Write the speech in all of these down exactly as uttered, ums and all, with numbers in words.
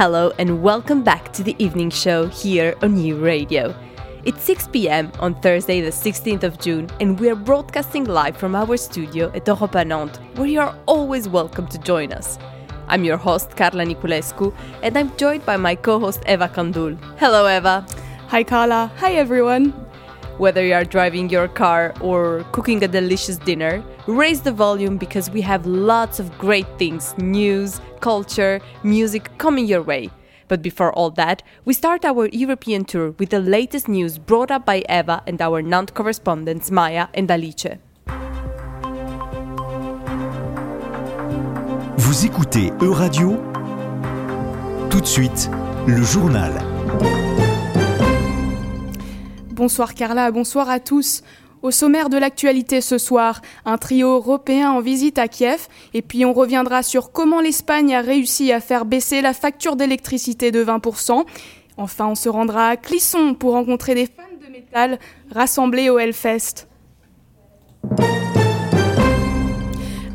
Hello and welcome back to the evening show here on Euradio. It's six p.m. on Thursday the sixteenth of June and we are broadcasting live from our studio at Europa Nantes, where you are always welcome to join us. I'm your host Carla Niculescu and I'm joined by my co-host Eva Kandul. Hello Eva. Hi Carla. Hi everyone. Whether you are driving your car or cooking a delicious dinner, raise the volume because we have lots of great things, news, culture, music coming your way. But before all that, we start our European tour with the latest news brought up by Eva and our Nantes correspondents Maya and Alice. Vous écoutez Euradio. Tout de suite, le journal. Bonsoir Carla, bonsoir à tous. Au sommaire de l'actualité ce soir, un trio européen en visite à Kiev. Et puis on reviendra sur comment l'Espagne a réussi à faire baisser la facture d'électricité de vingt pour cent. Enfin, on se rendra à Clisson pour rencontrer des fans de métal rassemblés au Hellfest.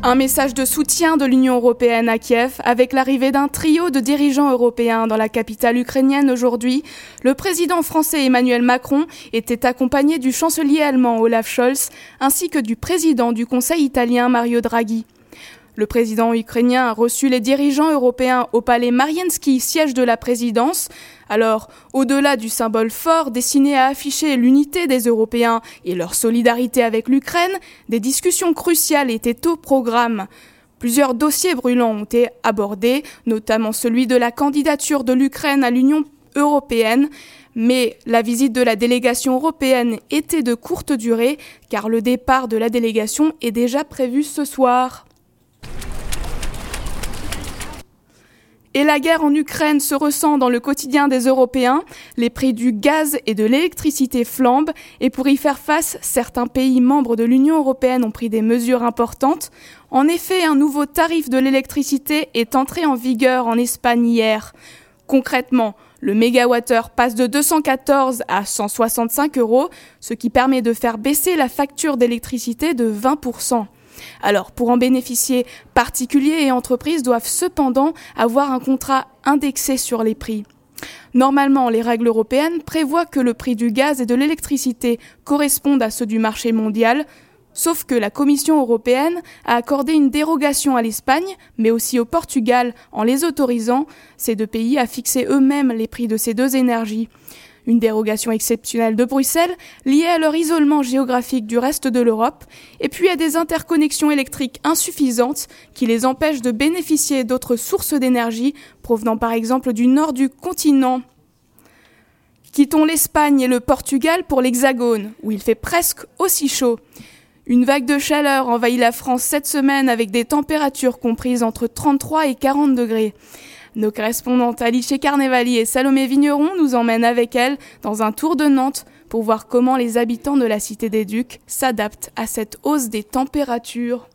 Un message de soutien de l'Union européenne à Kiev avec l'arrivée d'un trio de dirigeants européens dans la capitale ukrainienne aujourd'hui. Le président français Emmanuel Macron était accompagné du chancelier allemand Olaf Scholz ainsi que du président du Conseil italien Mario Draghi. Le président ukrainien a reçu les dirigeants européens au palais Mariinsky, siège de la présidence. Alors, au-delà du symbole fort destiné à afficher l'unité des Européens et leur solidarité avec l'Ukraine, des discussions cruciales étaient au programme. Plusieurs dossiers brûlants ont été abordés, notamment celui de la candidature de l'Ukraine à l'Union européenne. Mais la visite de la délégation européenne était de courte durée, car le départ de la délégation est déjà prévu ce soir. Et la guerre en Ukraine se ressent dans le quotidien des Européens. Les prix du gaz et de l'électricité flambent et pour y faire face, certains pays membres de l'Union européenne ont pris des mesures importantes. En effet, un nouveau tarif de l'électricité est entré en vigueur en Espagne hier. Concrètement, le mégawattheure passe de deux cent quatorze à cent soixante-cinq euros, ce qui permet de faire baisser la facture d'électricité de vingt pour cent. Alors, pour en bénéficier, particuliers et entreprises doivent cependant avoir un contrat indexé sur les prix. Normalement, les règles européennes prévoient que le prix du gaz et de l'électricité correspondent à ceux du marché mondial, sauf que la Commission européenne a accordé une dérogation à l'Espagne, mais aussi au Portugal, en les autorisant, ces deux pays, à fixer eux-mêmes les prix de ces deux énergies. Une dérogation exceptionnelle de Bruxelles liée à leur isolement géographique du reste de l'Europe et puis à des interconnexions électriques insuffisantes qui les empêchent de bénéficier d'autres sources d'énergie provenant par exemple du nord du continent. Quittons l'Espagne et le Portugal pour l'Hexagone où il fait presque aussi chaud. Une vague de chaleur envahit la France cette semaine avec des températures comprises entre trente-trois et quarante degrés. Nos correspondantes Alice Carnevali et Salomé Vigneron nous emmènent avec elles dans un tour de Nantes pour voir comment les habitants de la Cité des Ducs s'adaptent à cette hausse des températures.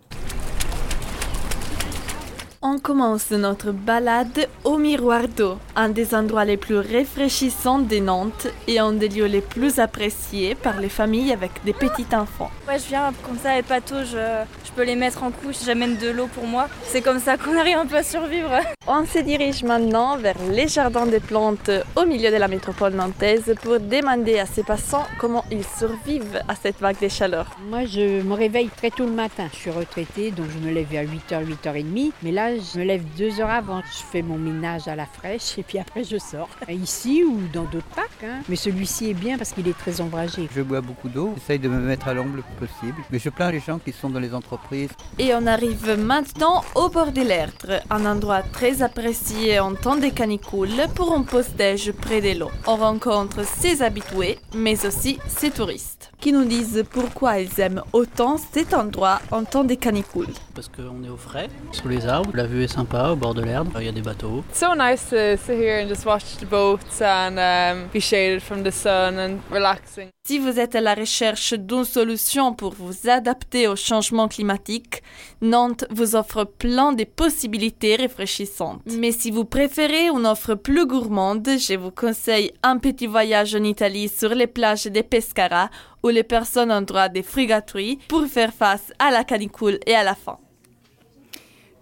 On commence notre balade au Miroir d'eau, un des endroits les plus rafraîchissants de Nantes et un des lieux les plus appréciés par les familles avec des petits enfants. Ouais, je viens comme ça, les patos, je, je peux les mettre en couche, j'amène de l'eau pour moi. C'est comme ça qu'on arrive un peu à survivre. On se dirige maintenant vers les jardins des plantes au milieu de la métropole nantaise pour demander à ces passants comment ils survivent à cette vague de chaleur. Moi, je me réveille très tôt le matin. Je suis retraitée, donc je me lève à huit heures, huit heures trente. Mais là, je me lève deux heures avant, je fais mon ménage à la fraîche et puis après je sors. Ici ou dans d'autres parcs, hein. Mais celui-ci est bien parce qu'il est très ombragé. Je bois beaucoup d'eau, j'essaye de me mettre à l'ombre le plus possible, mais je plains les gens qui sont dans les entreprises. Et on arrive maintenant au bord de l'Erdre, un endroit très apprécié en temps de canicule pour un post-déj près de l'eau. On rencontre ses habitués, mais aussi ses touristes, qui nous disent pourquoi ils aiment autant cet endroit en temps de canicule. Parce qu'on est au frais, sous les arbres. La vue est sympa au bord de l'Erdre, il y a des bateaux. It's so nice to sit here and just watch the boats and um, be shaded from the sun and relaxing. Si vous êtes à la recherche d'une solution pour vous adapter au changement climatique, Nantes vous offre plein de possibilités rafraîchissantes. Mais si vous préférez une offre plus gourmande, je vous conseille un petit voyage en Italie sur les plages de Pescara où les personnes ont droit à des frigatories pour faire face à la canicule et à la faim.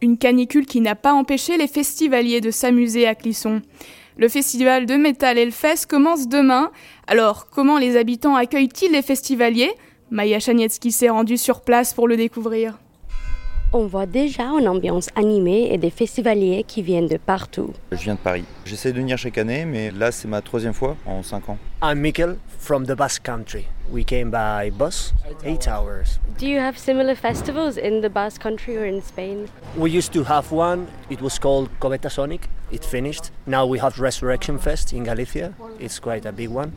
Une canicule qui n'a pas empêché les festivaliers de s'amuser à Clisson. Le festival de métal Hellfest commence demain. Alors, comment les habitants accueillent-ils les festivaliers ? Maya Chanietsky s'est rendue sur place pour le découvrir. On voit déjà une ambiance animée et des festivaliers qui viennent de partout. Je viens de Paris. J'essaie de venir chaque année, mais là c'est ma troisième fois en cinq ans. I'm Mikkel from the Basque Country. We came by bus, eight hours. Do you have similar festivals in the Basque Country or in Spain? We used to have one. It was called Cometasonic. It finished. Now we have Resurrection Fest in Galicia. It's quite a big one.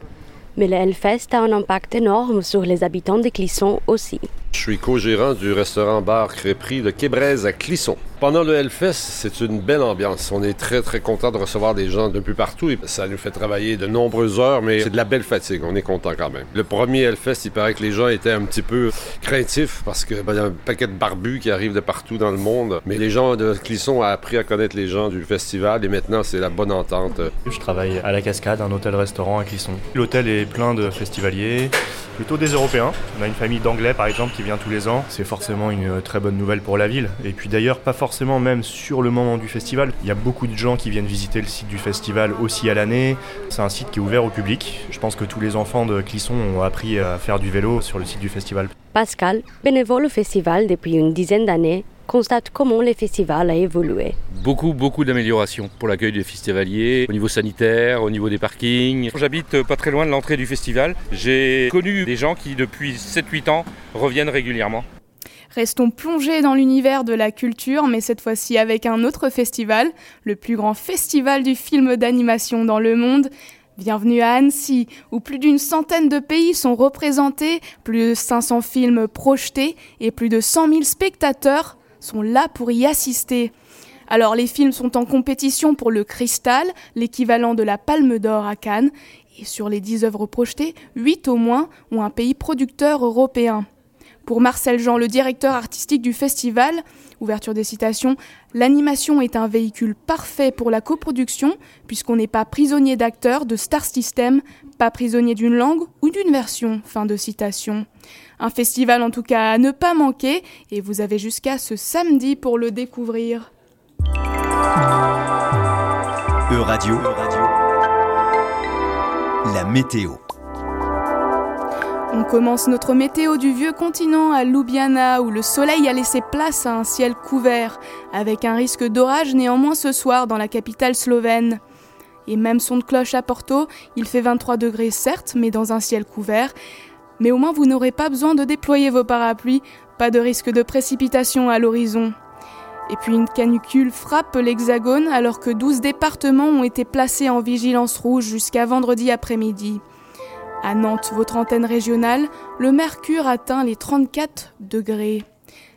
Mais le Hellfest a un impact énorme sur les habitants de Clisson aussi. Je suis co-gérant du restaurant-bar-crêperie de Québraise à Clisson. Pendant le Hellfest, c'est une belle ambiance. On est très, très content de recevoir des gens de plus partout. Et ça nous fait travailler de nombreuses heures, mais c'est de la belle fatigue. On est content quand même. Le premier Hellfest, il paraît que les gens étaient un petit peu craintifs parce qu'il ben, y a un paquet de barbus qui arrivent de partout dans le monde. Mais les gens de Clisson ont appris à connaître les gens du festival et maintenant, c'est la bonne entente. Je travaille à la Cascade, un hôtel-restaurant à Clisson. L'hôtel est plein de festivaliers, plutôt des Européens. On a une famille d'Anglais, par exemple, qui vient tous les ans. C'est forcément une très bonne nouvelle pour la ville. Et puis d'ailleurs, pas forcément Forcément, même sur le moment du festival, il y a beaucoup de gens qui viennent visiter le site du festival aussi à l'année. C'est un site qui est ouvert au public. Je pense que tous les enfants de Clisson ont appris à faire du vélo sur le site du festival. Pascal, bénévole au festival depuis une dizaine d'années, constate comment le festival a évolué. Beaucoup, beaucoup d'améliorations pour l'accueil des festivaliers, au niveau sanitaire, au niveau des parkings. J'habite pas très loin de l'entrée du festival. J'ai connu des gens qui, depuis sept huit ans, reviennent régulièrement. Restons plongés dans l'univers de la culture, mais cette fois-ci avec un autre festival, le plus grand festival du film d'animation dans le monde. Bienvenue à Annecy, où plus d'une centaine de pays sont représentés, plus de cinq cents films projetés et plus de cent mille spectateurs sont là pour y assister. Alors les films sont en compétition pour le Cristal, l'équivalent de la Palme d'Or à Cannes, et sur les dix œuvres projetées, huit au moins ont un pays producteur européen. Pour Marcel Jean, le directeur artistique du festival, ouverture des citations, « L'animation est un véhicule parfait pour la coproduction, puisqu'on n'est pas prisonnier d'acteurs, de star system, pas prisonnier d'une langue ou d'une version. » Fin de citation. Un festival en tout cas à ne pas manquer, et vous avez jusqu'à ce samedi pour le découvrir. Euradio, la météo. On commence notre météo du vieux continent à Ljubljana, où le soleil a laissé place à un ciel couvert, avec un risque d'orage néanmoins ce soir dans la capitale slovène. Et même son de cloche à Porto, il fait vingt-trois degrés certes, mais dans un ciel couvert. Mais au moins vous n'aurez pas besoin de déployer vos parapluies, pas de risque de précipitation à l'horizon. Et puis une canicule frappe l'Hexagone alors que douze départements ont été placés en vigilance rouge jusqu'à vendredi après-midi. À Nantes, votre antenne régionale, le mercure atteint les trente-quatre degrés.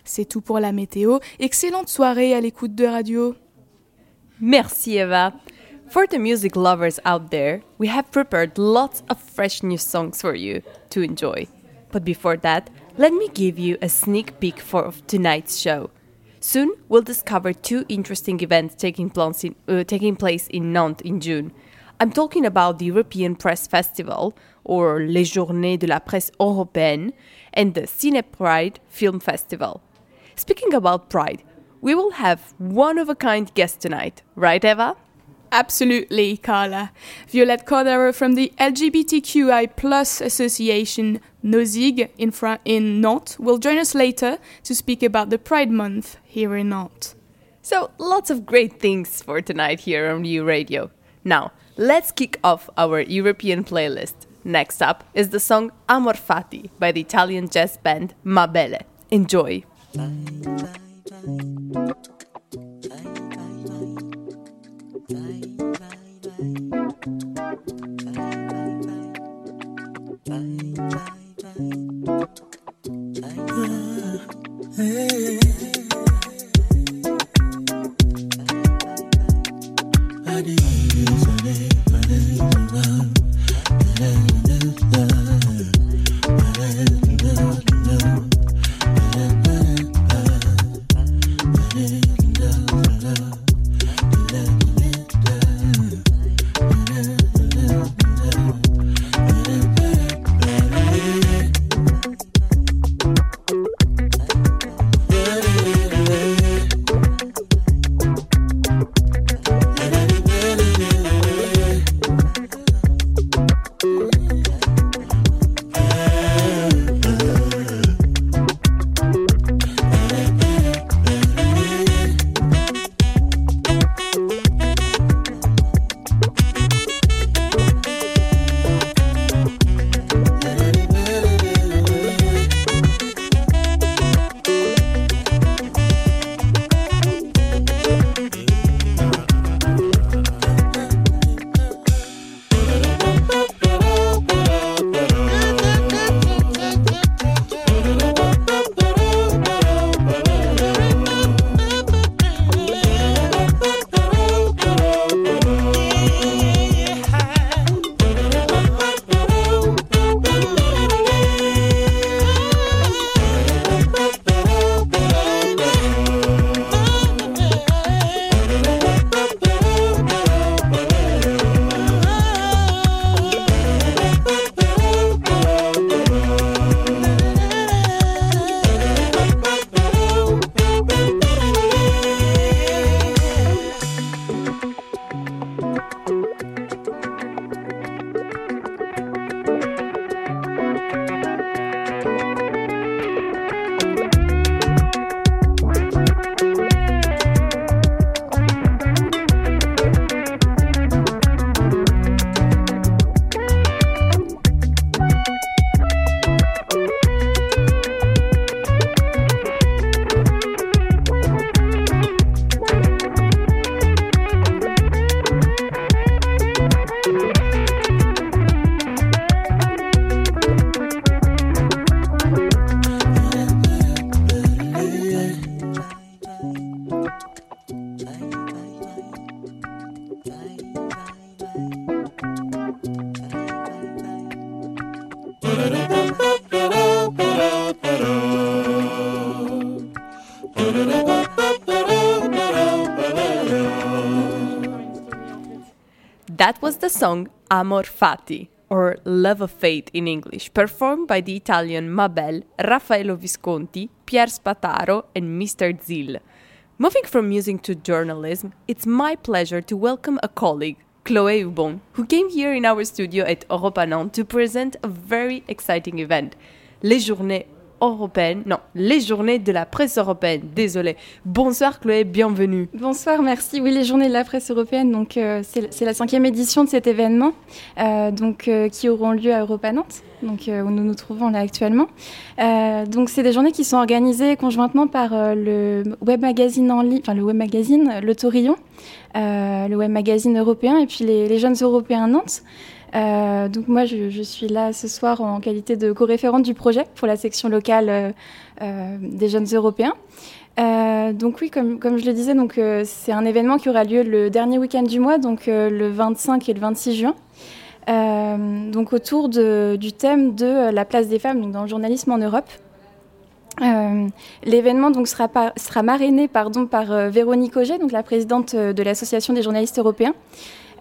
C'est tout pour la météo. Excellente soirée à l'écoute de radio. Merci Eva. For the music lovers out there, we have prepared lots of fresh new songs for you to enjoy. But before that, let me give you a sneak peek for tonight's show. Soon we'll discover two interesting events taking place in, uh, taking place in Nantes in June. I'm talking about the European Press Festival, or les Journées de la presse européenne, and the CinePride Film Festival. Speaking about Pride, we will have one-of-a-kind guest tonight, right Eva? Absolutely, Carla. Violette Cordaro from the L G B T Q I plus association Nosig in, Fra- in Nantes will join us later to speak about the Pride Month here in Nantes. So, lots of great things for tonight here on Euradio. Now, let's kick off our European playlist. Next up is the song Amor Fati by the Italian jazz band Ma Belle. Enjoy! Bye, bye, bye. Yeah. That was the song Amor Fati, or Love of Fate in English, performed by the Italian Mabel, Raffaello Visconti, Pierre Spataro and Mister Zil. Moving from music to journalism, it's my pleasure to welcome a colleague, Chloé Hubon, who came here in our studio at Europa Nantes to present a very exciting event, Les Journées Européennes, non, les Journées de la presse européenne, désolé. Bonsoir Chloé, bienvenue. Bonsoir, merci. Oui, les Journées de la presse européenne, donc euh, c'est, c'est la cinquième édition de cet événement, euh, donc euh, qui auront lieu à Europa Nantes, donc euh, où nous nous trouvons là actuellement. Euh, donc c'est des journées qui sont organisées conjointement par euh, le web magazine en ligne, enfin le web magazine Le Taurillon, euh, le web magazine européen, et puis les, les jeunes européens Nantes. Euh, donc moi je, je suis là ce soir en qualité de co-référente du projet pour la section locale euh, euh, des jeunes européens. Euh, donc oui, comme, comme je le disais, donc, euh, c'est un événement qui aura lieu le dernier week-end du mois, donc euh, le vingt-cinq et le vingt-six juin. Euh, donc autour de, du thème de la place des femmes donc, dans le journalisme en Europe. Euh, l'événement donc, sera, par, sera marrainé pardon, par euh, Véronique Auger, donc, la présidente de l'Association des journalistes européens.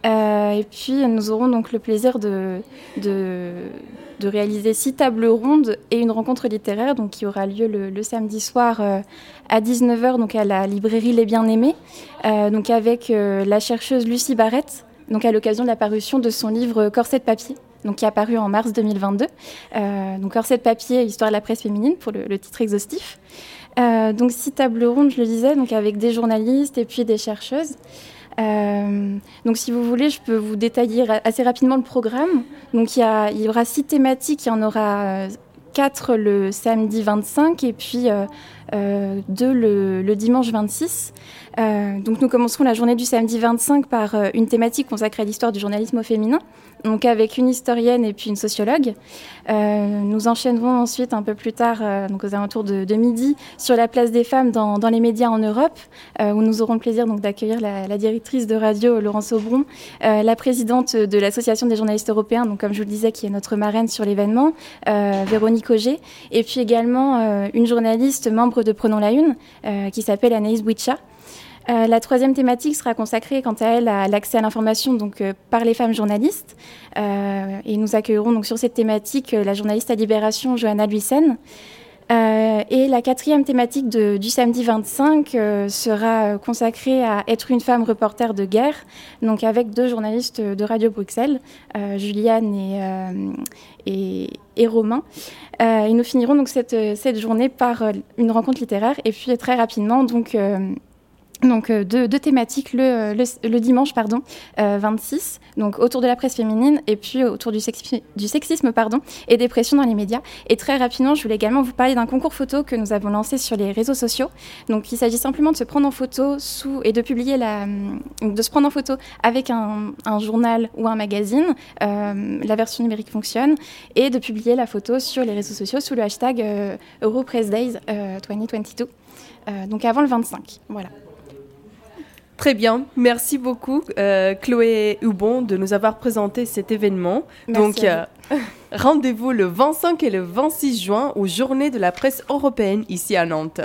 Euh, et puis nous aurons donc le plaisir de, de, de réaliser six tables rondes et une rencontre littéraire donc, qui aura lieu le, le samedi soir euh, à dix-neuf heures donc, à la librairie Les Bien-Aimés euh, donc, avec euh, la chercheuse Lucie Barrette donc, à l'occasion de la parution de son livre Corset de papier donc, qui est apparu en mars deux mille vingt-deux. Euh, donc, Corset de papier, histoire de la presse féminine pour le, le titre exhaustif. Euh, donc six tables rondes je le disais donc, avec des journalistes et puis des chercheuses. Euh, donc si vous voulez je peux vous détailler ra- assez rapidement le programme. Donc il y, a, il y aura six thématiques, il y en aura quatre euh, le samedi vingt-cinq et puis euh, euh, deux le, le dimanche vingt-six. Euh, donc nous commencerons la journée du samedi vingt-cinq par euh, une thématique consacrée à l'histoire du journalisme au féminin, donc avec une historienne et puis une sociologue. Euh, nous enchaînerons ensuite un peu plus tard, euh, donc aux alentours de, de midi, sur la place des femmes dans, dans les médias en Europe, euh, où nous aurons le plaisir donc, d'accueillir la, la directrice de Radio, Laurence Aubron, euh, la présidente de l'Association des journalistes européens, donc, comme je vous le disais, qui est notre marraine sur l'événement, euh, Véronique Auger, et puis également euh, une journaliste membre de Prenons la Une, euh, qui s'appelle Anaïs Bouitcha. Euh, la troisième thématique sera consacrée, quant à elle, à l'accès à l'information donc, euh, par les femmes journalistes. Euh, et nous accueillerons donc, sur cette thématique euh, la journaliste à Libération, Johanna Luyssen. Euh, et la quatrième thématique de, du samedi vingt-cinq euh, sera consacrée à être une femme reporter de guerre, donc avec deux journalistes de Radio Bruxelles, euh, Juliane et, euh, et, et Romain. Euh, et nous finirons donc, cette, cette journée par euh, une rencontre littéraire. Et puis très rapidement, donc... Euh, Donc deux, deux thématiques le, le, le dimanche pardon, euh, vingt-six, donc autour de la presse féminine et puis autour du sexisme, du sexisme pardon, et des pressions dans les médias. Et très rapidement, je voulais également vous parler d'un concours photo que nous avons lancé sur les réseaux sociaux. Donc il s'agit simplement de se prendre en photo sous, et de publier la, de se prendre en photo avec un, un journal ou un magazine. Euh, la version numérique fonctionne et de publier la photo sur les réseaux sociaux sous le hashtag euh, EuroPressDays euh, vingt vingt-deux. Euh, donc avant le vingt-cinq, voilà. Très bien, merci beaucoup euh, Chloé Hubon de nous avoir présenté cet événement. Merci. Donc euh, rendez-vous le vingt-cinq et le vingt-six juin aux Journées de la presse européenne ici à Nantes.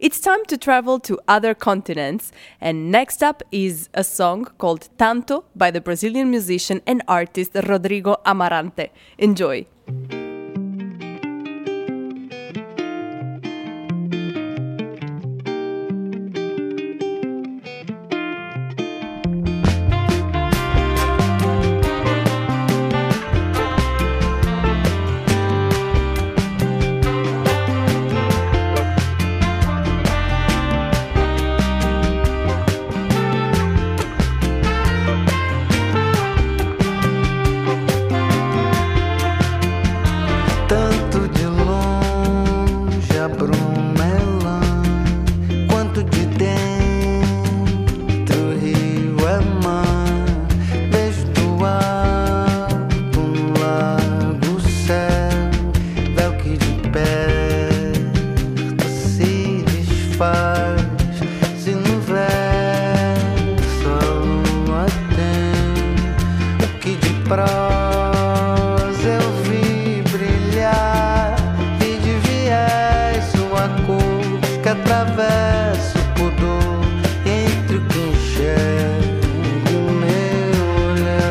It's time to travel to other continents and next up is a song called Tanto by the Brazilian musician and artist Rodrigo Amarante. Enjoy. Atravessa o pudor entre o que enxergo e o meu olhar.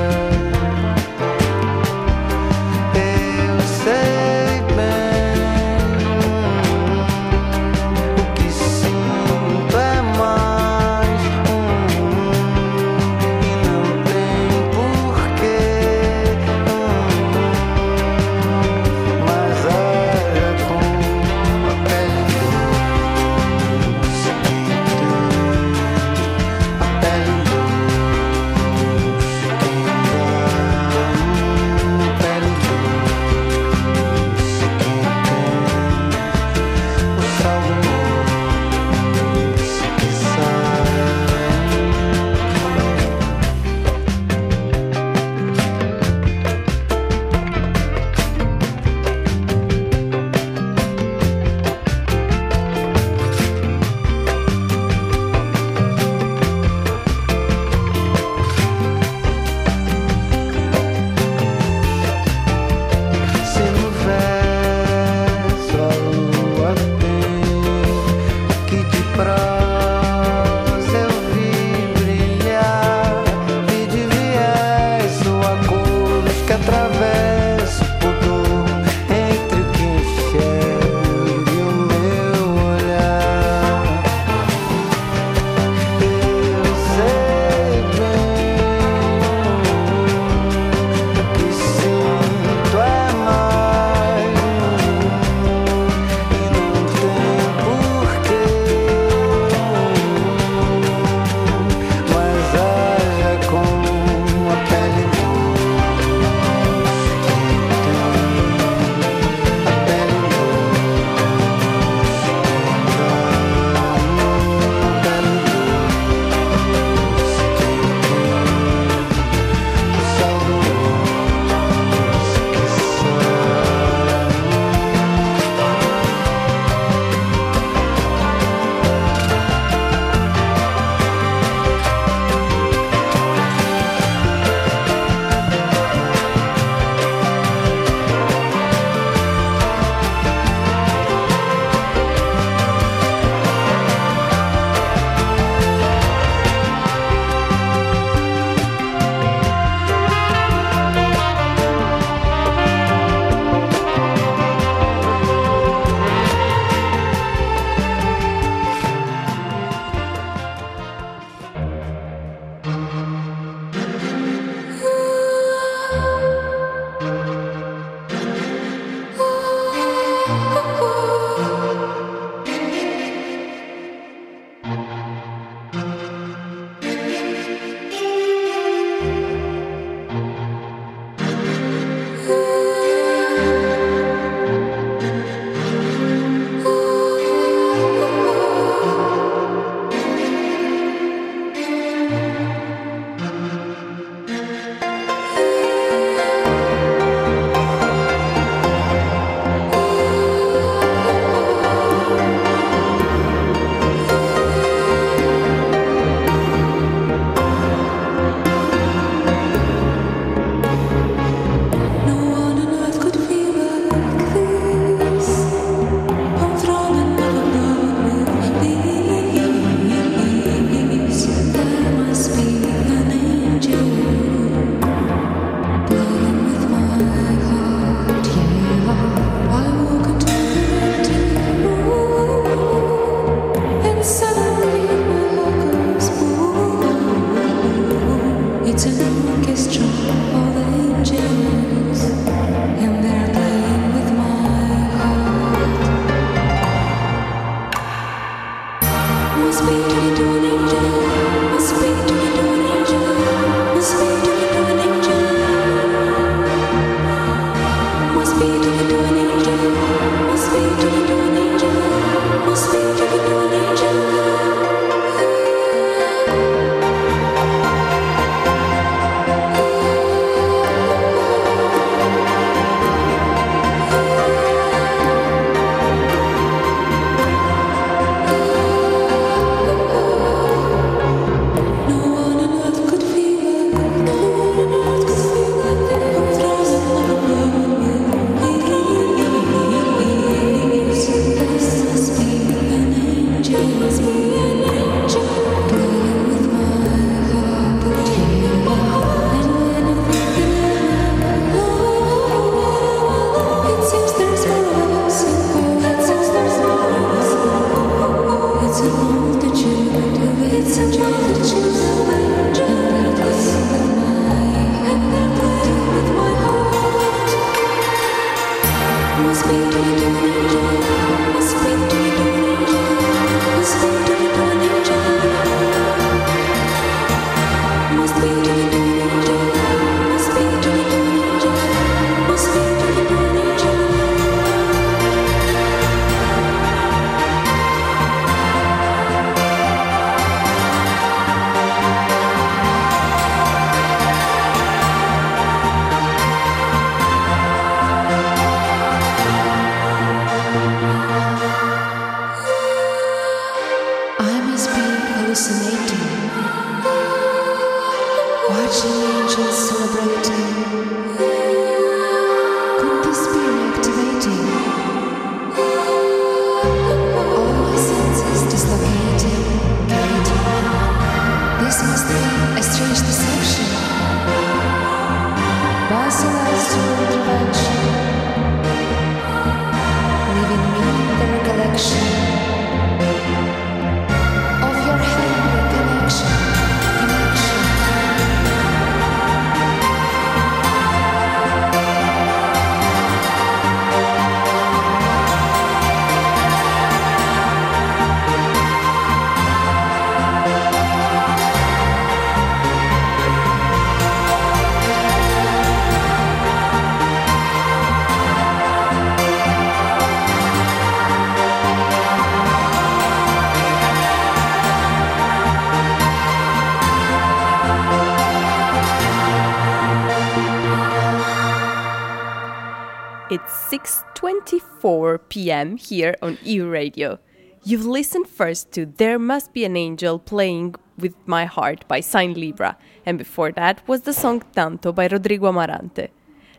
six twenty-four p.m. here on Euradio. You've listened first to There Must Be an Angel Playing With My Heart by Sign Libra, and before that was the song Tanto by Rodrigo Amarante.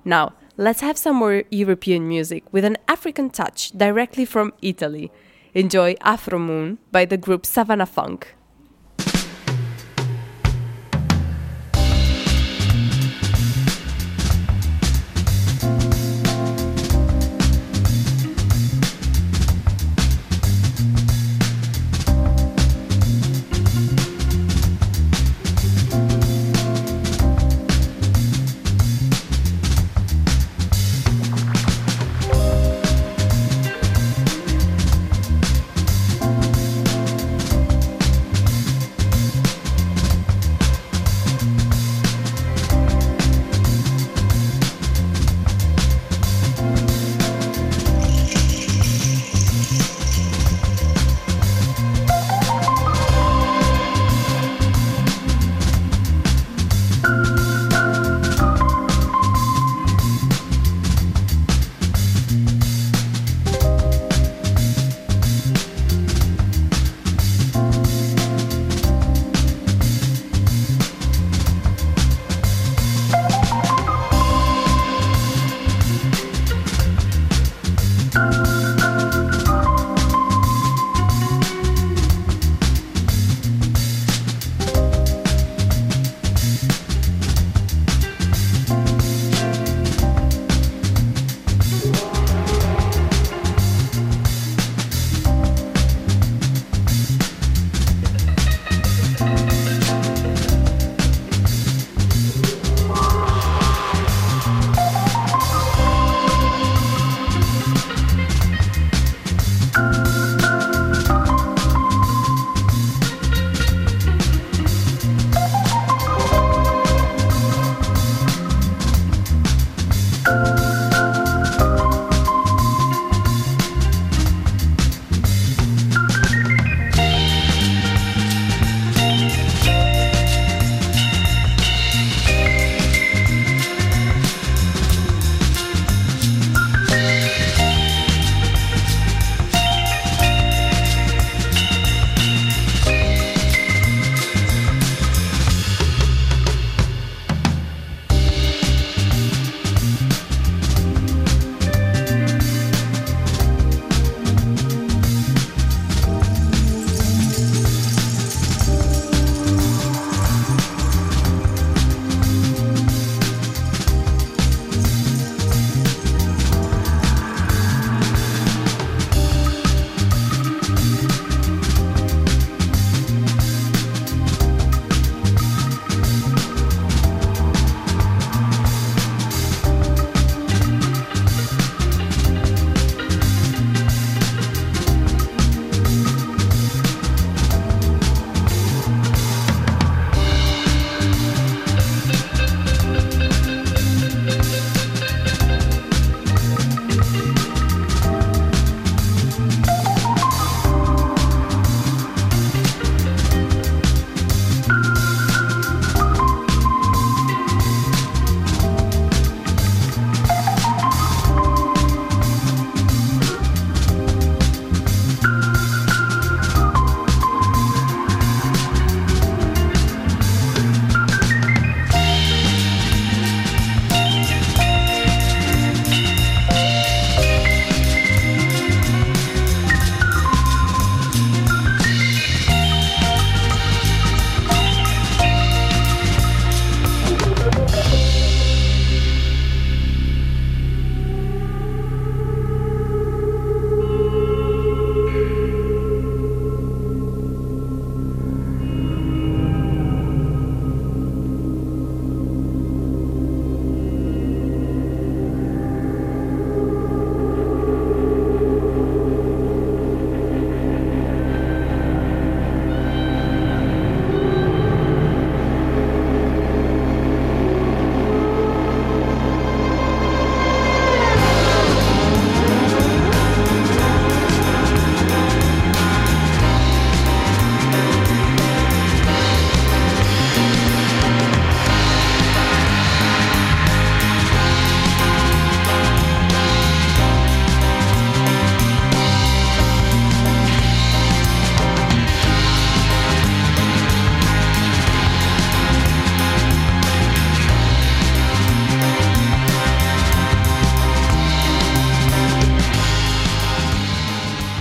Now, let's have some more European music with an African touch directly from Italy. Enjoy Afro Moon by the group Savannah Funk.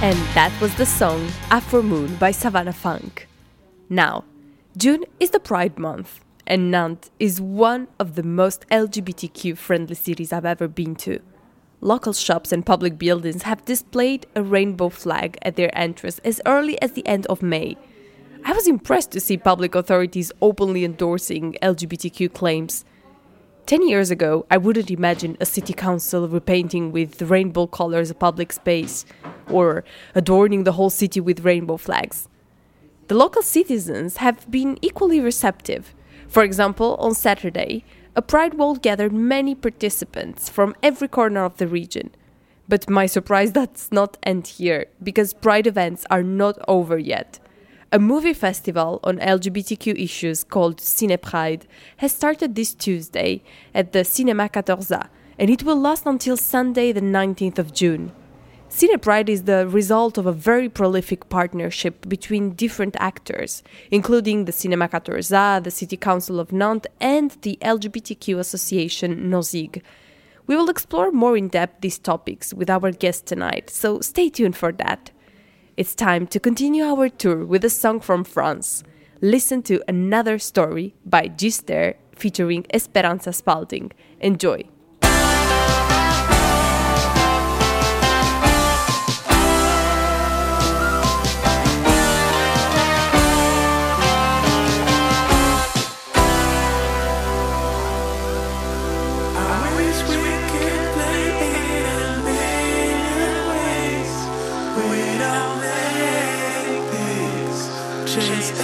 And that was the song Afro Moon by Savannah Funk. Now, June is the Pride Month, and Nantes is one of the most L G B T Q-friendly cities I've ever been to. Local shops and public buildings have displayed a rainbow flag at their entrance as early as the end of May. I was impressed to see public authorities openly endorsing L G B T Q claims. Ten years ago, I wouldn't imagine a city council repainting with rainbow colors a public space, or adorning the whole city with rainbow flags. The local citizens have been equally receptive. For example, on Saturday, a pride walk gathered many participants from every corner of the region. But my surprise does not end here, because pride events are not over yet. A movie festival on L G B T Q issues called CinePride has started this Tuesday at the Cinema quatorze A, and it will last until Sunday the nineteenth of June. CinePride is the result of a very prolific partnership between different actors, including the Cinema quatorze A, the City Council of Nantes, and the L G B T Q association Nosig. We will explore more in depth these topics with our guest tonight, so stay tuned for that. It's time to continue our tour with a song from France. Listen to Another Story by Gister featuring Esperanza Spalding. Enjoy! Shine.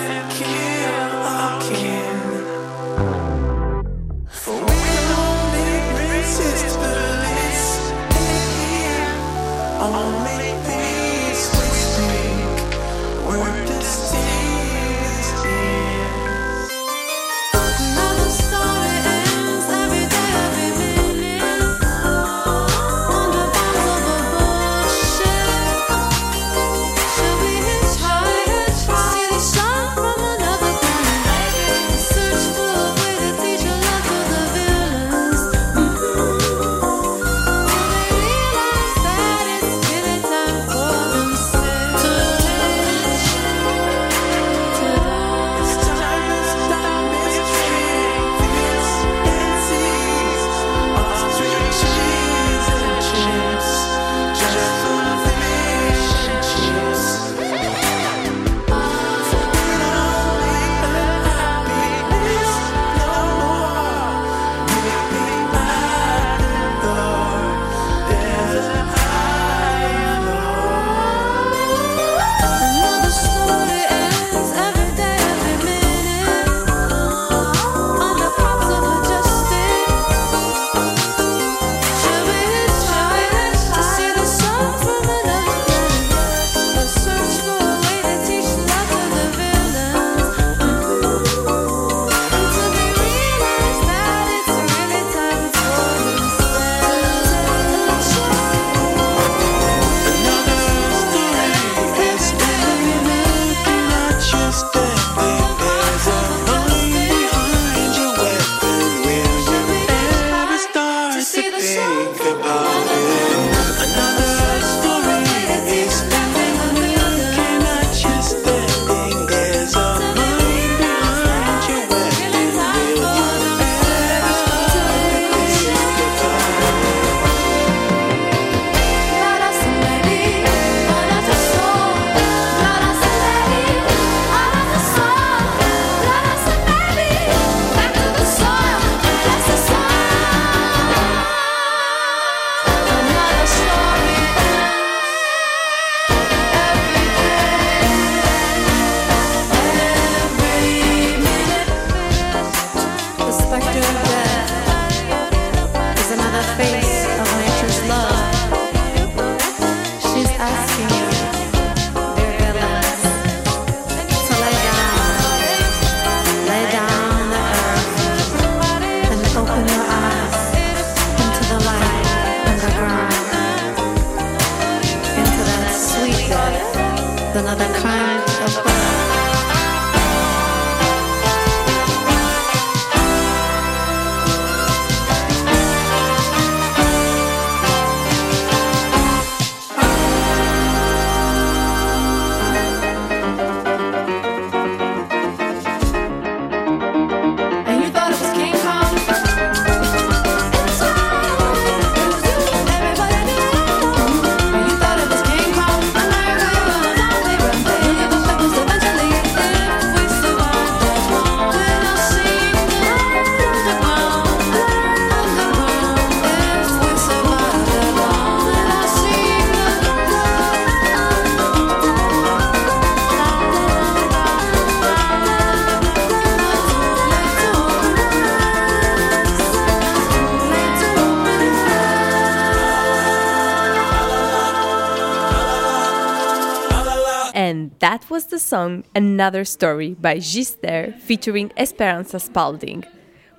that was the song Another Story by Gister featuring Esperanza Spalding.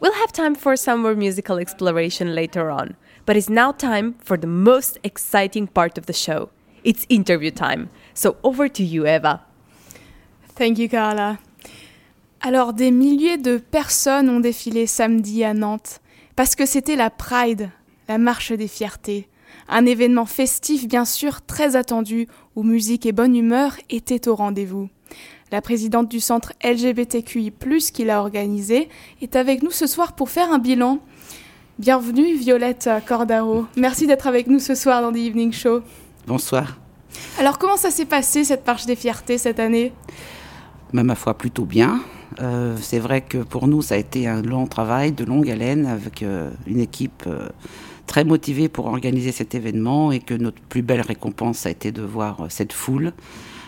We'll have time for some more musical exploration later on, but it's now time for the most exciting part of the show. It's interview time. So over to you, Eva. Thank you, Carla. Alors, des milliers de personnes ont défilé samedi à Nantes, parce que c'était la Pride, la marche des fiertés. Un événement festif, bien sûr, très attendu, où musique et bonne humeur étaient au rendez-vous. La présidente du centre L G B T Q I plus, qui l'a organisé, est avec nous ce soir pour faire un bilan. Bienvenue, Violette Cordaro. Merci d'être avec nous ce soir dans The Evening Show. Bonsoir. Alors, comment ça s'est passé, cette marche des fiertés, cette année ? Bah, ma foi, plutôt bien. Euh, c'est vrai que pour nous, ça a été un long travail, de longue haleine, avec euh, une équipe euh, très motivée pour organiser cet événement, et que notre plus belle récompense a été de voir euh, cette foule,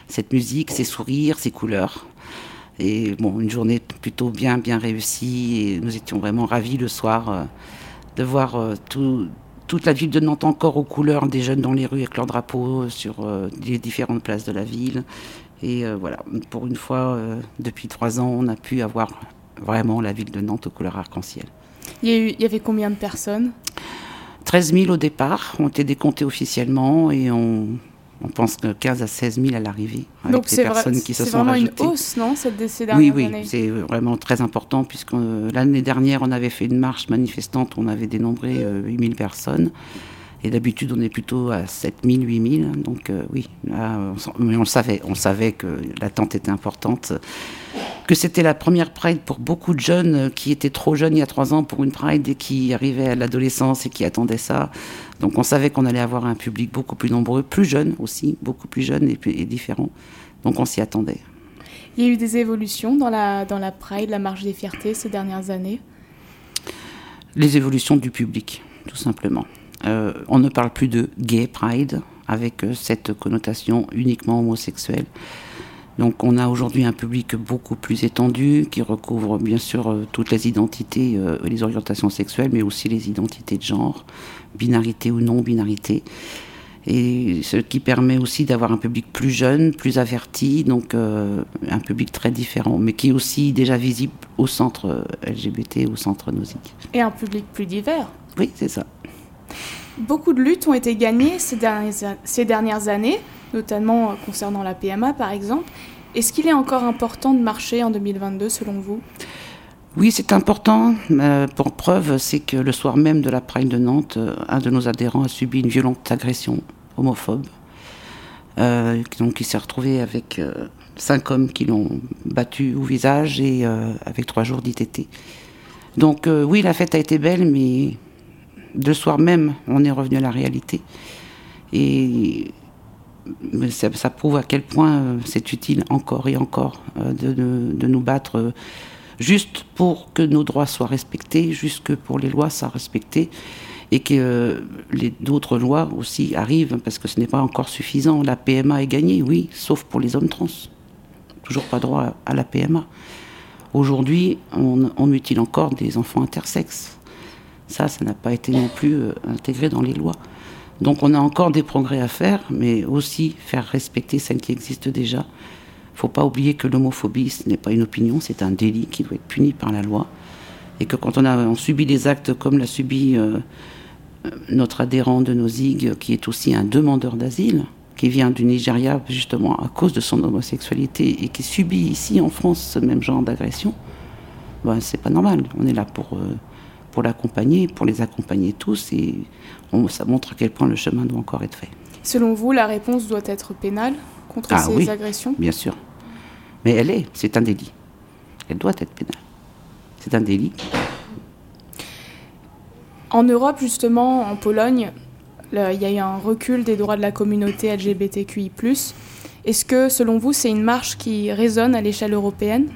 cette musique, ces sourires, ces couleurs. Et bon, une journée plutôt bien, bien réussie, et nous étions vraiment ravis le soir euh, de voir euh, tout, toute la ville de Nantes encore aux couleurs, des jeunes dans les rues avec leurs drapeaux sur euh, les différentes places de la ville. Et euh, voilà, pour une fois, euh, depuis trois ans, on a pu avoir vraiment la ville de Nantes aux couleurs arc-en-ciel. Il y, a eu, il y avait combien de personnes ? treize mille au départ, ont été décomptés officiellement, et on, on pense que quinze à seize mille à l'arrivée. Avec donc c'est, personnes vrai, qui se c'est sont vraiment rajoutées. Une hausse, non, cette ces dernières oui, oui, années ? Oui, oui, c'est vraiment très important, puisque l'année dernière, on avait fait une marche manifestante, on avait dénombré euh, huit mille personnes. Et d'habitude, on est plutôt à sept mille, huit mille. Donc euh, oui, là, on, mais on le savait. On savait que l'attente était importante, que c'était la première Pride pour beaucoup de jeunes qui étaient trop jeunes il y a trois ans pour une Pride et qui arrivaient à l'adolescence et qui attendaient ça. Donc on savait qu'on allait avoir un public beaucoup plus nombreux, plus jeune aussi, beaucoup plus jeune et, et différent. Donc on s'y attendait. Il y a eu des évolutions dans la, dans la Pride, la marche des fiertés ces dernières années ? Les évolutions du public, tout simplement. Euh, on ne parle plus de gay pride avec euh, cette connotation uniquement homosexuelle. Donc on a aujourd'hui un public beaucoup plus étendu qui recouvre bien sûr euh, toutes les identités, euh, les orientations sexuelles, mais aussi les identités de genre, binarité ou non-binarité. Et ce qui permet aussi d'avoir un public plus jeune, plus averti, donc euh, un public très différent, mais qui est aussi déjà visible au centre L G B T, au centre Nosig. Et un public plus divers. Oui, c'est ça. Beaucoup de luttes ont été gagnées ces dernières, ces dernières années, notamment concernant la P M A par exemple. Est-ce qu'il est encore important de marcher en deux mille vingt-deux selon vous ? Oui, c'est important. Euh, pour preuve, c'est que le soir même de la Pride de Nantes, un de nos adhérents a subi une violente agression homophobe. Euh, donc il s'est retrouvé avec euh, cinq hommes qui l'ont battu au visage et euh, avec trois jours d'I T T. Donc euh, oui, la fête a été belle, mais... de soir même, on est revenu à la réalité. Et ça, ça prouve à quel point c'est utile encore et encore de, de, de nous battre juste pour que nos droits soient respectés, juste que pour les lois soient respectées et que les, d'autres lois aussi arrivent, parce que ce n'est pas encore suffisant. La P M A est gagnée, oui, sauf pour les hommes trans. Toujours pas droit à la P M A. Aujourd'hui, on, on mutile encore des enfants intersexes. Ça, ça n'a pas été non plus euh, intégré dans les lois. Donc on a encore des progrès à faire, mais aussi faire respecter celles qui existent déjà. Il ne faut pas oublier que l'homophobie, ce n'est pas une opinion, c'est un délit qui doit être puni par la loi. Et que quand on, a, on subit des actes comme l'a subi euh, notre adhérent de Nosig, qui est aussi un demandeur d'asile, qui vient du Nigeria justement à cause de son homosexualité et qui subit ici en France ce même genre d'agression, ben, c'est pas normal. On est là pour... Euh, pour l'accompagner, pour les accompagner tous, et on, ça montre à quel point le chemin doit encore être fait. Selon vous, la réponse doit être pénale contre ah, ces oui, agressions ? Bien sûr. Mais elle est, c'est un délit. Elle doit être pénale. C'est un délit. En Europe, justement, en Pologne, il y a eu un recul des droits de la communauté L G B T Q I plus. Est-ce que, selon vous, c'est une marche qui résonne à l'échelle européenne ?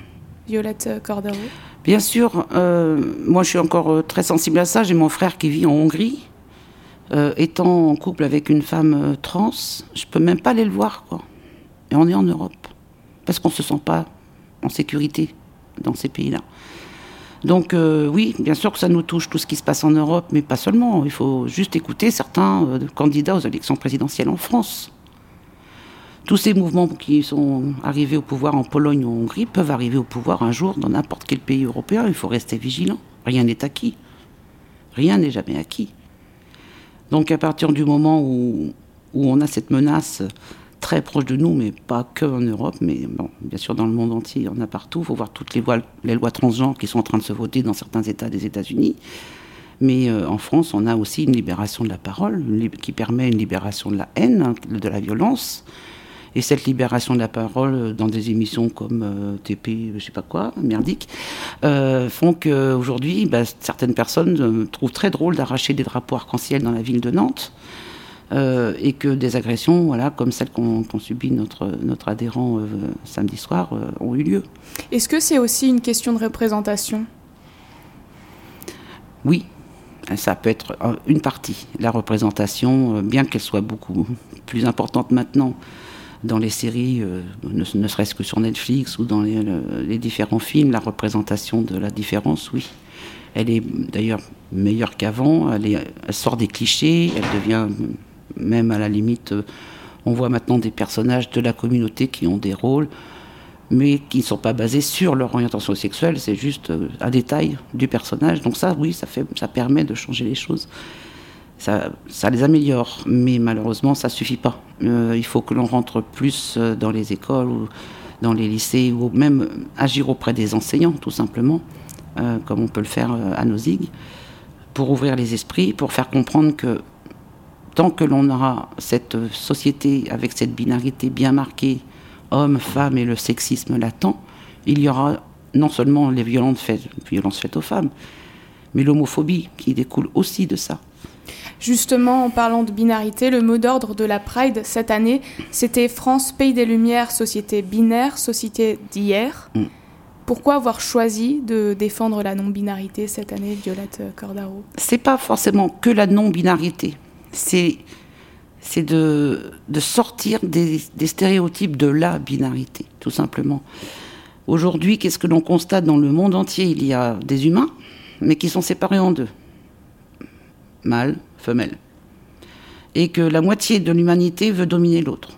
Violette Cordaro ? Bien sûr, euh, moi je suis encore très sensible à ça. J'ai mon frère qui vit en Hongrie, euh, étant en couple avec une femme trans, je peux même pas aller le voir, quoi. Et on est en Europe, parce qu'on se sent pas en sécurité dans ces pays-là. Donc euh, oui, bien sûr que ça nous touche tout ce qui se passe en Europe, mais pas seulement. Il faut juste écouter certains euh, candidats aux élections présidentielles en France. Tous ces mouvements qui sont arrivés au pouvoir en Pologne ou en Hongrie peuvent arriver au pouvoir un jour dans n'importe quel pays européen. Il faut rester vigilant. Rien n'est acquis. Rien n'est jamais acquis. Donc à partir du moment où, où on a cette menace très proche de nous, mais pas que en Europe, mais bon, bien sûr dans le monde entier, il y en a partout. Il faut voir toutes les lois, les lois transgenres qui sont en train de se voter dans certains États des États-Unis. Mais euh, en France, on a aussi une libération de la parole li- qui permet une libération de la haine, hein, de la violence. Et cette libération de la parole euh, dans des émissions comme euh, T P, je sais pas quoi, merdique, euh, font qu'aujourd'hui, bah, certaines personnes euh, trouvent très drôle d'arracher des drapeaux arc-en-ciel dans la ville de Nantes. Euh, et que des agressions, voilà, comme celles qu'on, qu'on subit notre, notre adhérent euh, samedi soir, euh, ont eu lieu. Est-ce que c'est aussi une question de représentation ? Oui. Ça peut être une partie. La représentation, bien qu'elle soit beaucoup plus importante maintenant dans les séries, ne, ne serait-ce que sur Netflix ou dans les, les différents films, la représentation de la différence, oui. Elle est d'ailleurs meilleure qu'avant, elle, est, elle sort des clichés, elle devient même à la limite... On voit maintenant des personnages de la communauté qui ont des rôles, mais qui ne sont pas basés sur leur orientation sexuelle, c'est juste un détail du personnage. Donc ça, oui, ça, fait, ça permet de changer les choses. Ça, ça les améliore, mais malheureusement, ça ne suffit pas. Euh, il faut que l'on rentre plus dans les écoles, ou dans les lycées, ou même agir auprès des enseignants, tout simplement, euh, comme on peut le faire à Nosig, pour ouvrir les esprits, pour faire comprendre que tant que l'on aura cette société avec cette binarité bien marquée, hommes, femmes et le sexisme latent, il y aura non seulement les violences faites, violences faites aux femmes, mais l'homophobie qui découle aussi de ça. Justement, en parlant de binarité, le mot d'ordre de la Pride cette année, c'était France, Pays des Lumières, société binaire, société d'hier. Mm. Pourquoi avoir choisi de défendre la non-binarité cette année, Violette Cordaro ? C'est pas forcément que la non-binarité, c'est... c'est de, de sortir des, des stéréotypes de la binarité, tout simplement. Aujourd'hui, qu'est-ce que l'on constate dans le monde entier ? Il y a des humains, mais qui sont séparés en deux. Mâle, femelle. Et que la moitié de l'humanité veut dominer l'autre.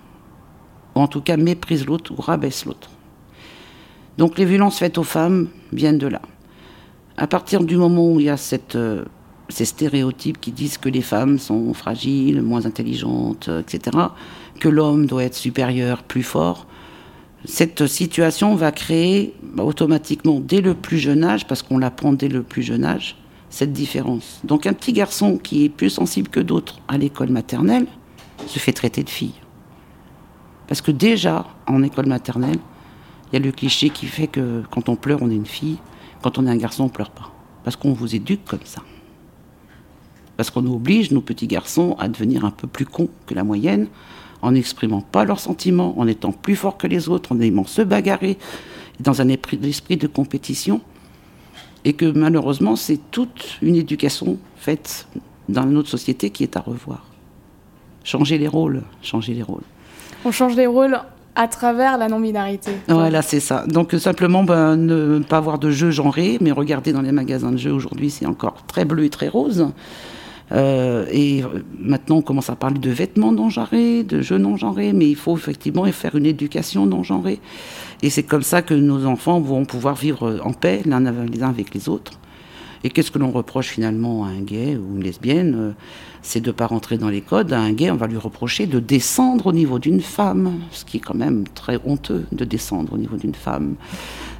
Ou en tout cas méprise l'autre ou rabaisse l'autre. Donc les violences faites aux femmes viennent de là. À partir du moment où il y a cette... ces stéréotypes qui disent que les femmes sont fragiles, moins intelligentes, et cetera, que l'homme doit être supérieur, plus fort. Cette situation va créer bah, automatiquement, dès le plus jeune âge, parce qu'on l'apprend dès le plus jeune âge, cette différence. Donc un petit garçon qui est plus sensible que d'autres à l'école maternelle se fait traiter de fille. Parce que déjà, en école maternelle, il y a le cliché qui fait que quand on pleure, on est une fille, quand on est un garçon, on ne pleure pas. Parce qu'on vous éduque comme ça. Parce qu'on oblige nos petits garçons à devenir un peu plus cons que la moyenne, en n'exprimant pas leurs sentiments, en étant plus forts que les autres, en aimant se bagarrer, dans un esprit de compétition. Et que malheureusement, c'est toute une éducation faite dans notre société qui est à revoir. Changer les rôles, changer les rôles. On change les rôles à travers la non-binarité. Voilà, c'est ça. Donc simplement, ben, ne pas avoir de jeux genrés, mais regardez dans les magasins de jeux aujourd'hui, c'est encore très bleu et très rose. Euh, et maintenant on commence à parler de vêtements non genrés, de jeux non genrés, mais il faut effectivement faire une éducation non genrée. Et c'est comme ça que nos enfants vont pouvoir vivre en paix l'un avec les autres. Et qu'est-ce que l'on reproche finalement à un gay ou une lesbienne ? C'est de ne pas rentrer dans les codes. À un gay, on va lui reprocher de descendre au niveau d'une femme, ce qui est quand même très honteux de descendre au niveau d'une femme.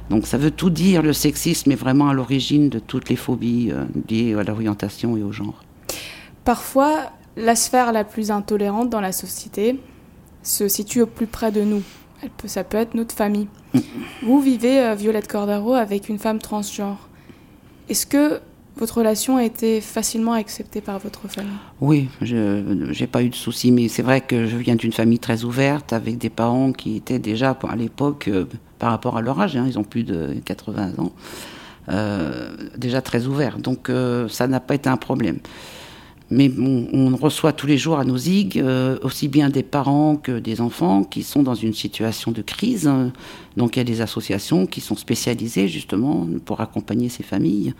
Donc ça veut tout dire, le sexisme est vraiment à l'origine de toutes les phobies liées à l'orientation et au genre. Parfois, la sphère la plus intolérante dans la société se situe au plus près de nous. Elle peut, ça peut être notre famille. Vous vivez, euh, Violette Cordaro, avec une femme transgenre. Est-ce que votre relation a été facilement acceptée par votre famille ? Oui, je j'ai pas eu de soucis, mais c'est vrai que je viens d'une famille très ouverte, avec des parents qui étaient déjà, à l'époque, euh, par rapport à leur âge, hein, ils ont plus de quatre-vingts ans, euh, déjà très ouverts. Donc euh, ça n'a pas été un problème. Mais on, on reçoit tous les jours à Nosig, euh, aussi bien des parents que des enfants qui sont dans une situation de crise. Donc il y a des associations qui sont spécialisées justement pour accompagner ces familles.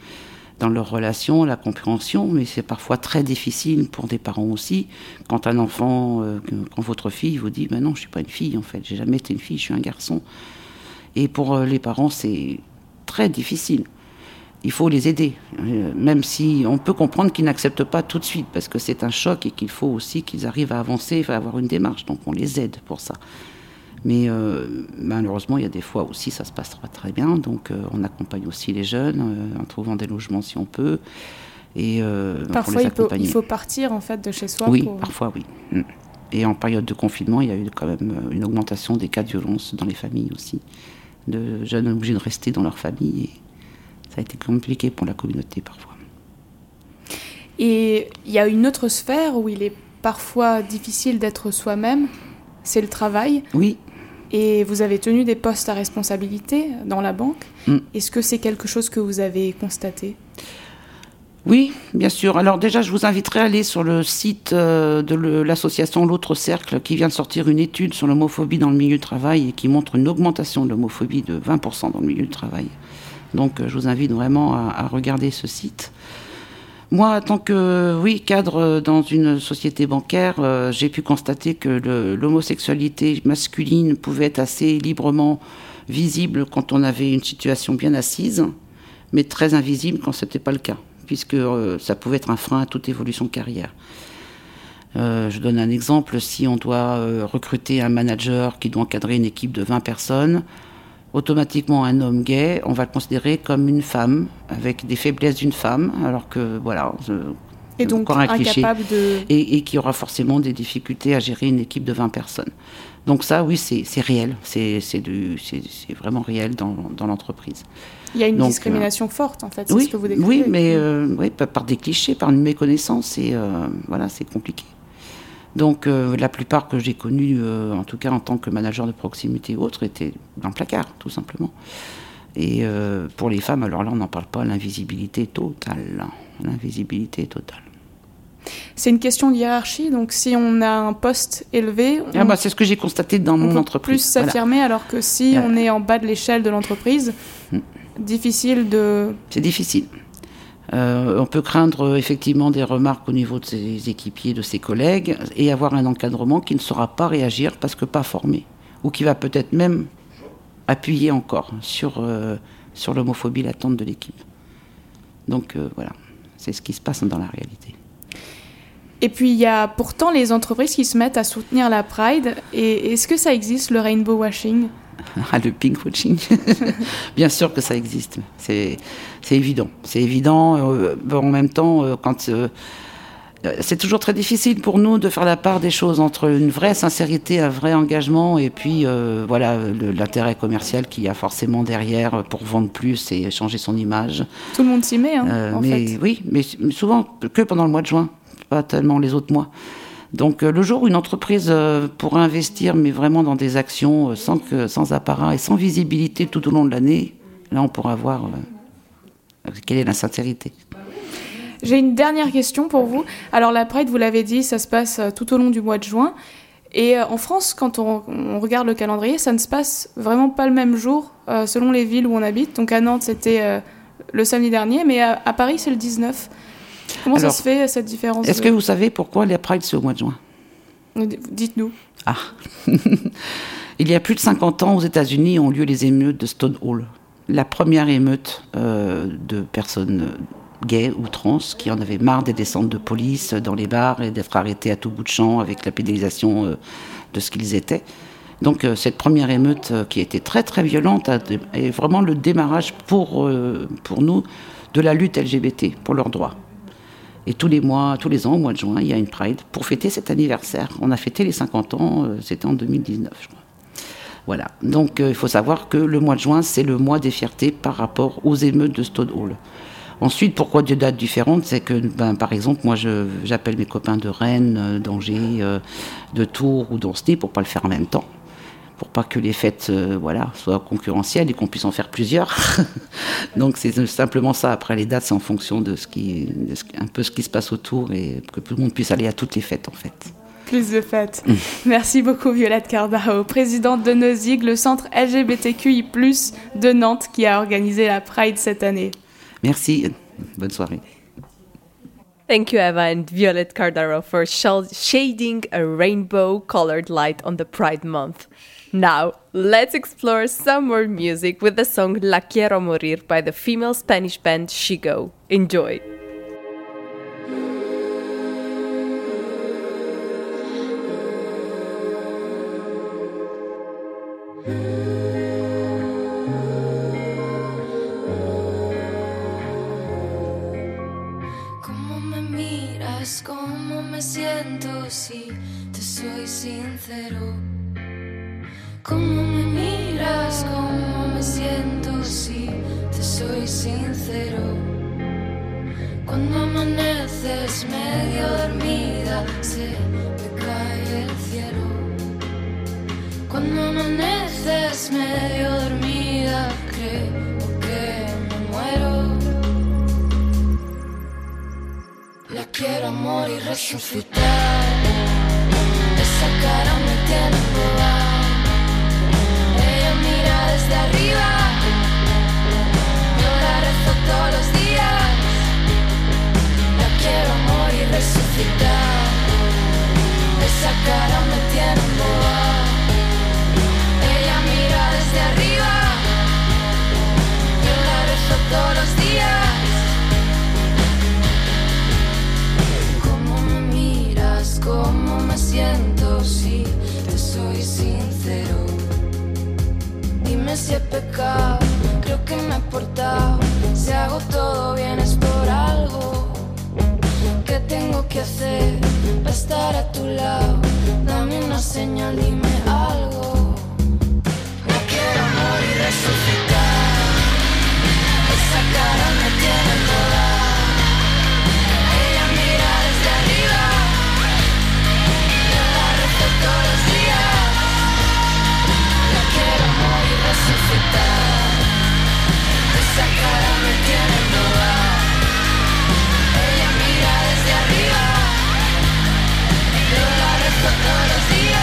dans leur relation, la compréhension, mais c'est parfois très difficile pour des parents aussi. Quand un enfant, euh, quand votre fille vous dit bah « non, je ne suis pas une fille en fait, j'ai jamais été une fille, je suis un garçon ». Et pour euh, les parents, c'est très difficile. Il faut les aider, euh, même si on peut comprendre qu'ils n'acceptent pas tout de suite, parce que c'est un choc et qu'il faut aussi qu'ils arrivent à avancer, à avoir une démarche, donc on les aide pour ça. Mais euh, malheureusement, il y a des fois aussi, ça se passe pas très bien. Donc, euh, on accompagne aussi les jeunes euh, en trouvant des logements si on peut. Et euh, parfois, il faut, il faut partir en fait de chez soi. Oui, pour... parfois, oui. Et en période de confinement, il y a eu quand même une augmentation des cas de violence dans les familles aussi. De jeunes obligés de rester dans leur famille. Et ça a été compliqué pour la communauté parfois. Et il y a une autre sphère où il est parfois difficile d'être soi-même. C'est le travail. Oui. Et vous avez tenu des postes à responsabilité dans la banque. Mm. Est-ce que c'est quelque chose que vous avez constaté ? Oui, bien sûr. Alors déjà, je vous inviterai à aller sur le site de l'association L'Autre Cercle qui vient de sortir une étude sur l'homophobie dans le milieu du travail et qui montre une augmentation de l'homophobie de vingt pour cent dans le milieu du travail. Donc, je vous invite vraiment à regarder ce site. Moi, en tant que oui, cadre dans une société bancaire, euh, j'ai pu constater que le, l'homosexualité masculine pouvait être assez librement visible quand on avait une situation bien assise, mais très invisible quand ce n'était pas le cas, puisque euh, ça pouvait être un frein à toute évolution de carrière. Euh, je donne un exemple, si on doit euh, recruter un manager qui doit encadrer une équipe de vingt personnes, automatiquement un homme gay, on va le considérer comme une femme, avec des faiblesses d'une femme, alors que voilà, euh, et donc encore un cliché, de... et, et qui aura forcément des difficultés à gérer une équipe de vingt personnes. Donc ça, oui, c'est, c'est réel, c'est, c'est, du, c'est, c'est vraiment réel dans, dans l'entreprise. Il y a une donc, discrimination euh, forte, en fait, c'est oui, ce que vous décrivez. Oui, mais euh, oui, par des clichés, par une méconnaissance, et euh, voilà, c'est compliqué. Donc euh, la plupart que j'ai connus, euh, en tout cas en tant que manager de proximité ou autre, étaient dans le placard, tout simplement. Et euh, pour les femmes, alors là, on n'en parle pas, l'invisibilité totale. L'invisibilité totale. C'est une question de hiérarchie, donc si on a un poste élevé... On... Ah bah, c'est ce que j'ai constaté dans on mon entreprise. On peut plus s'affirmer, voilà. Alors que si euh... on est en bas de l'échelle de l'entreprise, hum. difficile de... C'est difficile. Euh, on peut craindre euh, effectivement des remarques au niveau de ses équipiers, de ses collègues, et avoir un encadrement qui ne saura pas réagir parce que pas formé, ou qui va peut-être même appuyer encore sur, euh, sur l'homophobie latente de l'équipe. Donc euh, voilà, c'est ce qui se passe dans la réalité. Et puis il y a pourtant les entreprises qui se mettent à soutenir la Pride, et est-ce que ça existe le rainbow washing ? Ah, le pink washing. Bien sûr que ça existe. C'est, c'est évident. C'est évident. Euh, en même temps, euh, quand, euh, c'est toujours très difficile pour nous de faire la part des choses entre une vraie sincérité, un vrai engagement et puis euh, voilà, le, l'intérêt commercial qu'il y a forcément derrière pour vendre plus et changer son image. Tout le monde s'y met, hein, euh, en mais, fait. Oui, mais souvent que pendant le mois de juin, pas tellement les autres mois. Donc le jour où une entreprise pourra investir, mais vraiment dans des actions sans, que, sans apparat et sans visibilité tout au long de l'année, là on pourra voir euh, quelle est la sincérité. J'ai une dernière question pour vous. Alors la Pride, vous l'avez dit, ça se passe tout au long du mois de juin. Et en France, quand on, on regarde le calendrier, ça ne se passe vraiment pas le même jour euh, selon les villes où on habite. Donc à Nantes, c'était euh, le samedi dernier, mais à, à Paris, c'est le dix-neuf. Comment Alors, ça se fait, cette différence ? Est-ce de... que vous savez pourquoi la Pride, c'est au mois de juin ? Dites-nous. Ah. Il y a plus de cinquante ans, aux États-Unis ont lieu les émeutes de Stonewall. La première émeute euh, de personnes gays ou trans qui en avaient marre des descentes de police dans les bars et d'être arrêtés à tout bout de champ avec la pénalisation euh, de ce qu'ils étaient. Donc euh, cette première émeute euh, qui était très très violente est vraiment le démarrage pour, euh, pour nous de la lutte L G B T pour leurs droits. Et tous les mois, tous les ans, au mois de juin, il y a une Pride pour fêter cet anniversaire. On a fêté les cinquante ans, c'était en deux mille dix-neuf, je crois. Voilà. Donc, euh, il faut savoir que le mois de juin, c'est le mois des fiertés par rapport aux émeutes de Stonewall. Ensuite, pourquoi des dates différentes ? C'est que, ben, par exemple, moi, je, j'appelle mes copains de Rennes, d'Angers, euh, de Tours ou d'Ancenis pour ne pas le faire en même temps, pour pas que les fêtes euh, voilà, soient concurrentielles et qu'on puisse en faire plusieurs. Donc c'est simplement ça. Après, les dates, c'est en fonction de, ce qui, de ce, un peu ce qui se passe autour et que tout le monde puisse aller à toutes les fêtes, en fait. Plus de fêtes. Mmh. Merci beaucoup, Violette Cordaro, présidente de Nosig, le centre L G B T Q I plus de Nantes, qui a organisé la Pride cette année. Merci. Bonne soirée. Thank you, Eva and Violette Cordaro, for sh- shading a rainbow-colored light on the Pride Month. Now, let's explore some more music with the song La Quiero Morir by the female Spanish band Shigo. Enjoy! Si te soy sincero, cómo me miras, cómo me siento, si te soy sincero, cuando amaneces medio dormida se me cae el cielo, cuando amaneces medio dormida creo que me muero. La quiero morir y resucitar. Esa cara me tiene boba. Ella mira desde arriba. Yo la rezo todos los días. La quiero morir y resucitar. Esa cara me tiene boba. Ella mira desde arriba. Yo la rezo todos los días. Cómo me siento si te soy sincero. Dime si he pecado, creo que me he portado. Si hago todo bien es por algo. ¿Qué tengo que hacer para estar a tu lado? Dame una señal, dime algo. La quiero morir y resucitar. Esa cara me tiene toda. Ella mira desde arriba. Todos los días la quiero morir y resucitar. Esa cara me tiene toda. Ella mira desde arriba. Yo la rezo todos los días.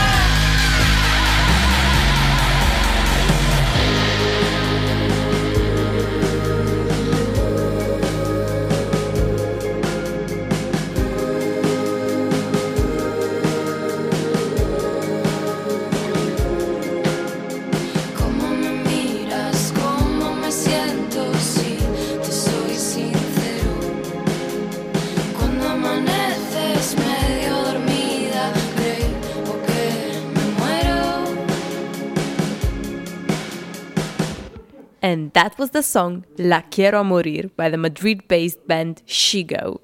And that was the song La Quiero Morir by the Madrid-based band Shigo.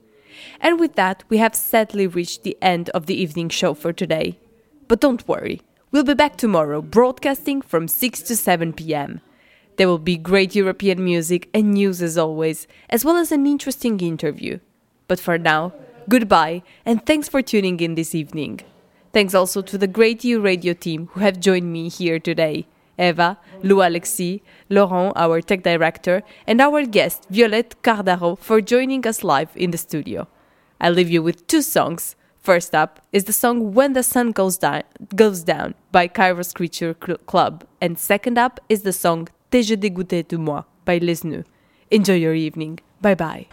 And with that, we have sadly reached the end of the evening show for today. But don't worry, we'll be back tomorrow, broadcasting from six to seven p.m. There will be great European music and news as always, as well as an interesting interview. But for now, goodbye and thanks for tuning in this evening. Thanks also to the great Euradio team who have joined me here today. Eva, Lou Alexis, Laurent, our tech director, and our guest, Violette Cordaro, for joining us live in the studio. I leave you with two songs. First up is the song When the Sun Goes, Di- Goes Down by Kairos Creature Cl- Club, and second up is the song T'es je dégoûté de moi by Les Nus. Enjoy your evening. Bye-bye.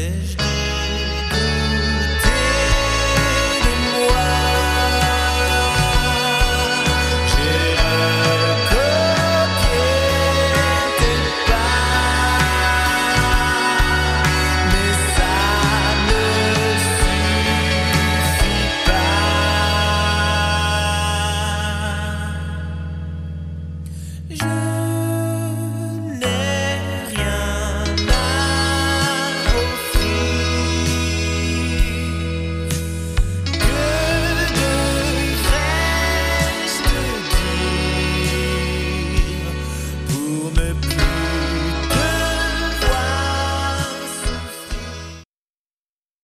protège. Je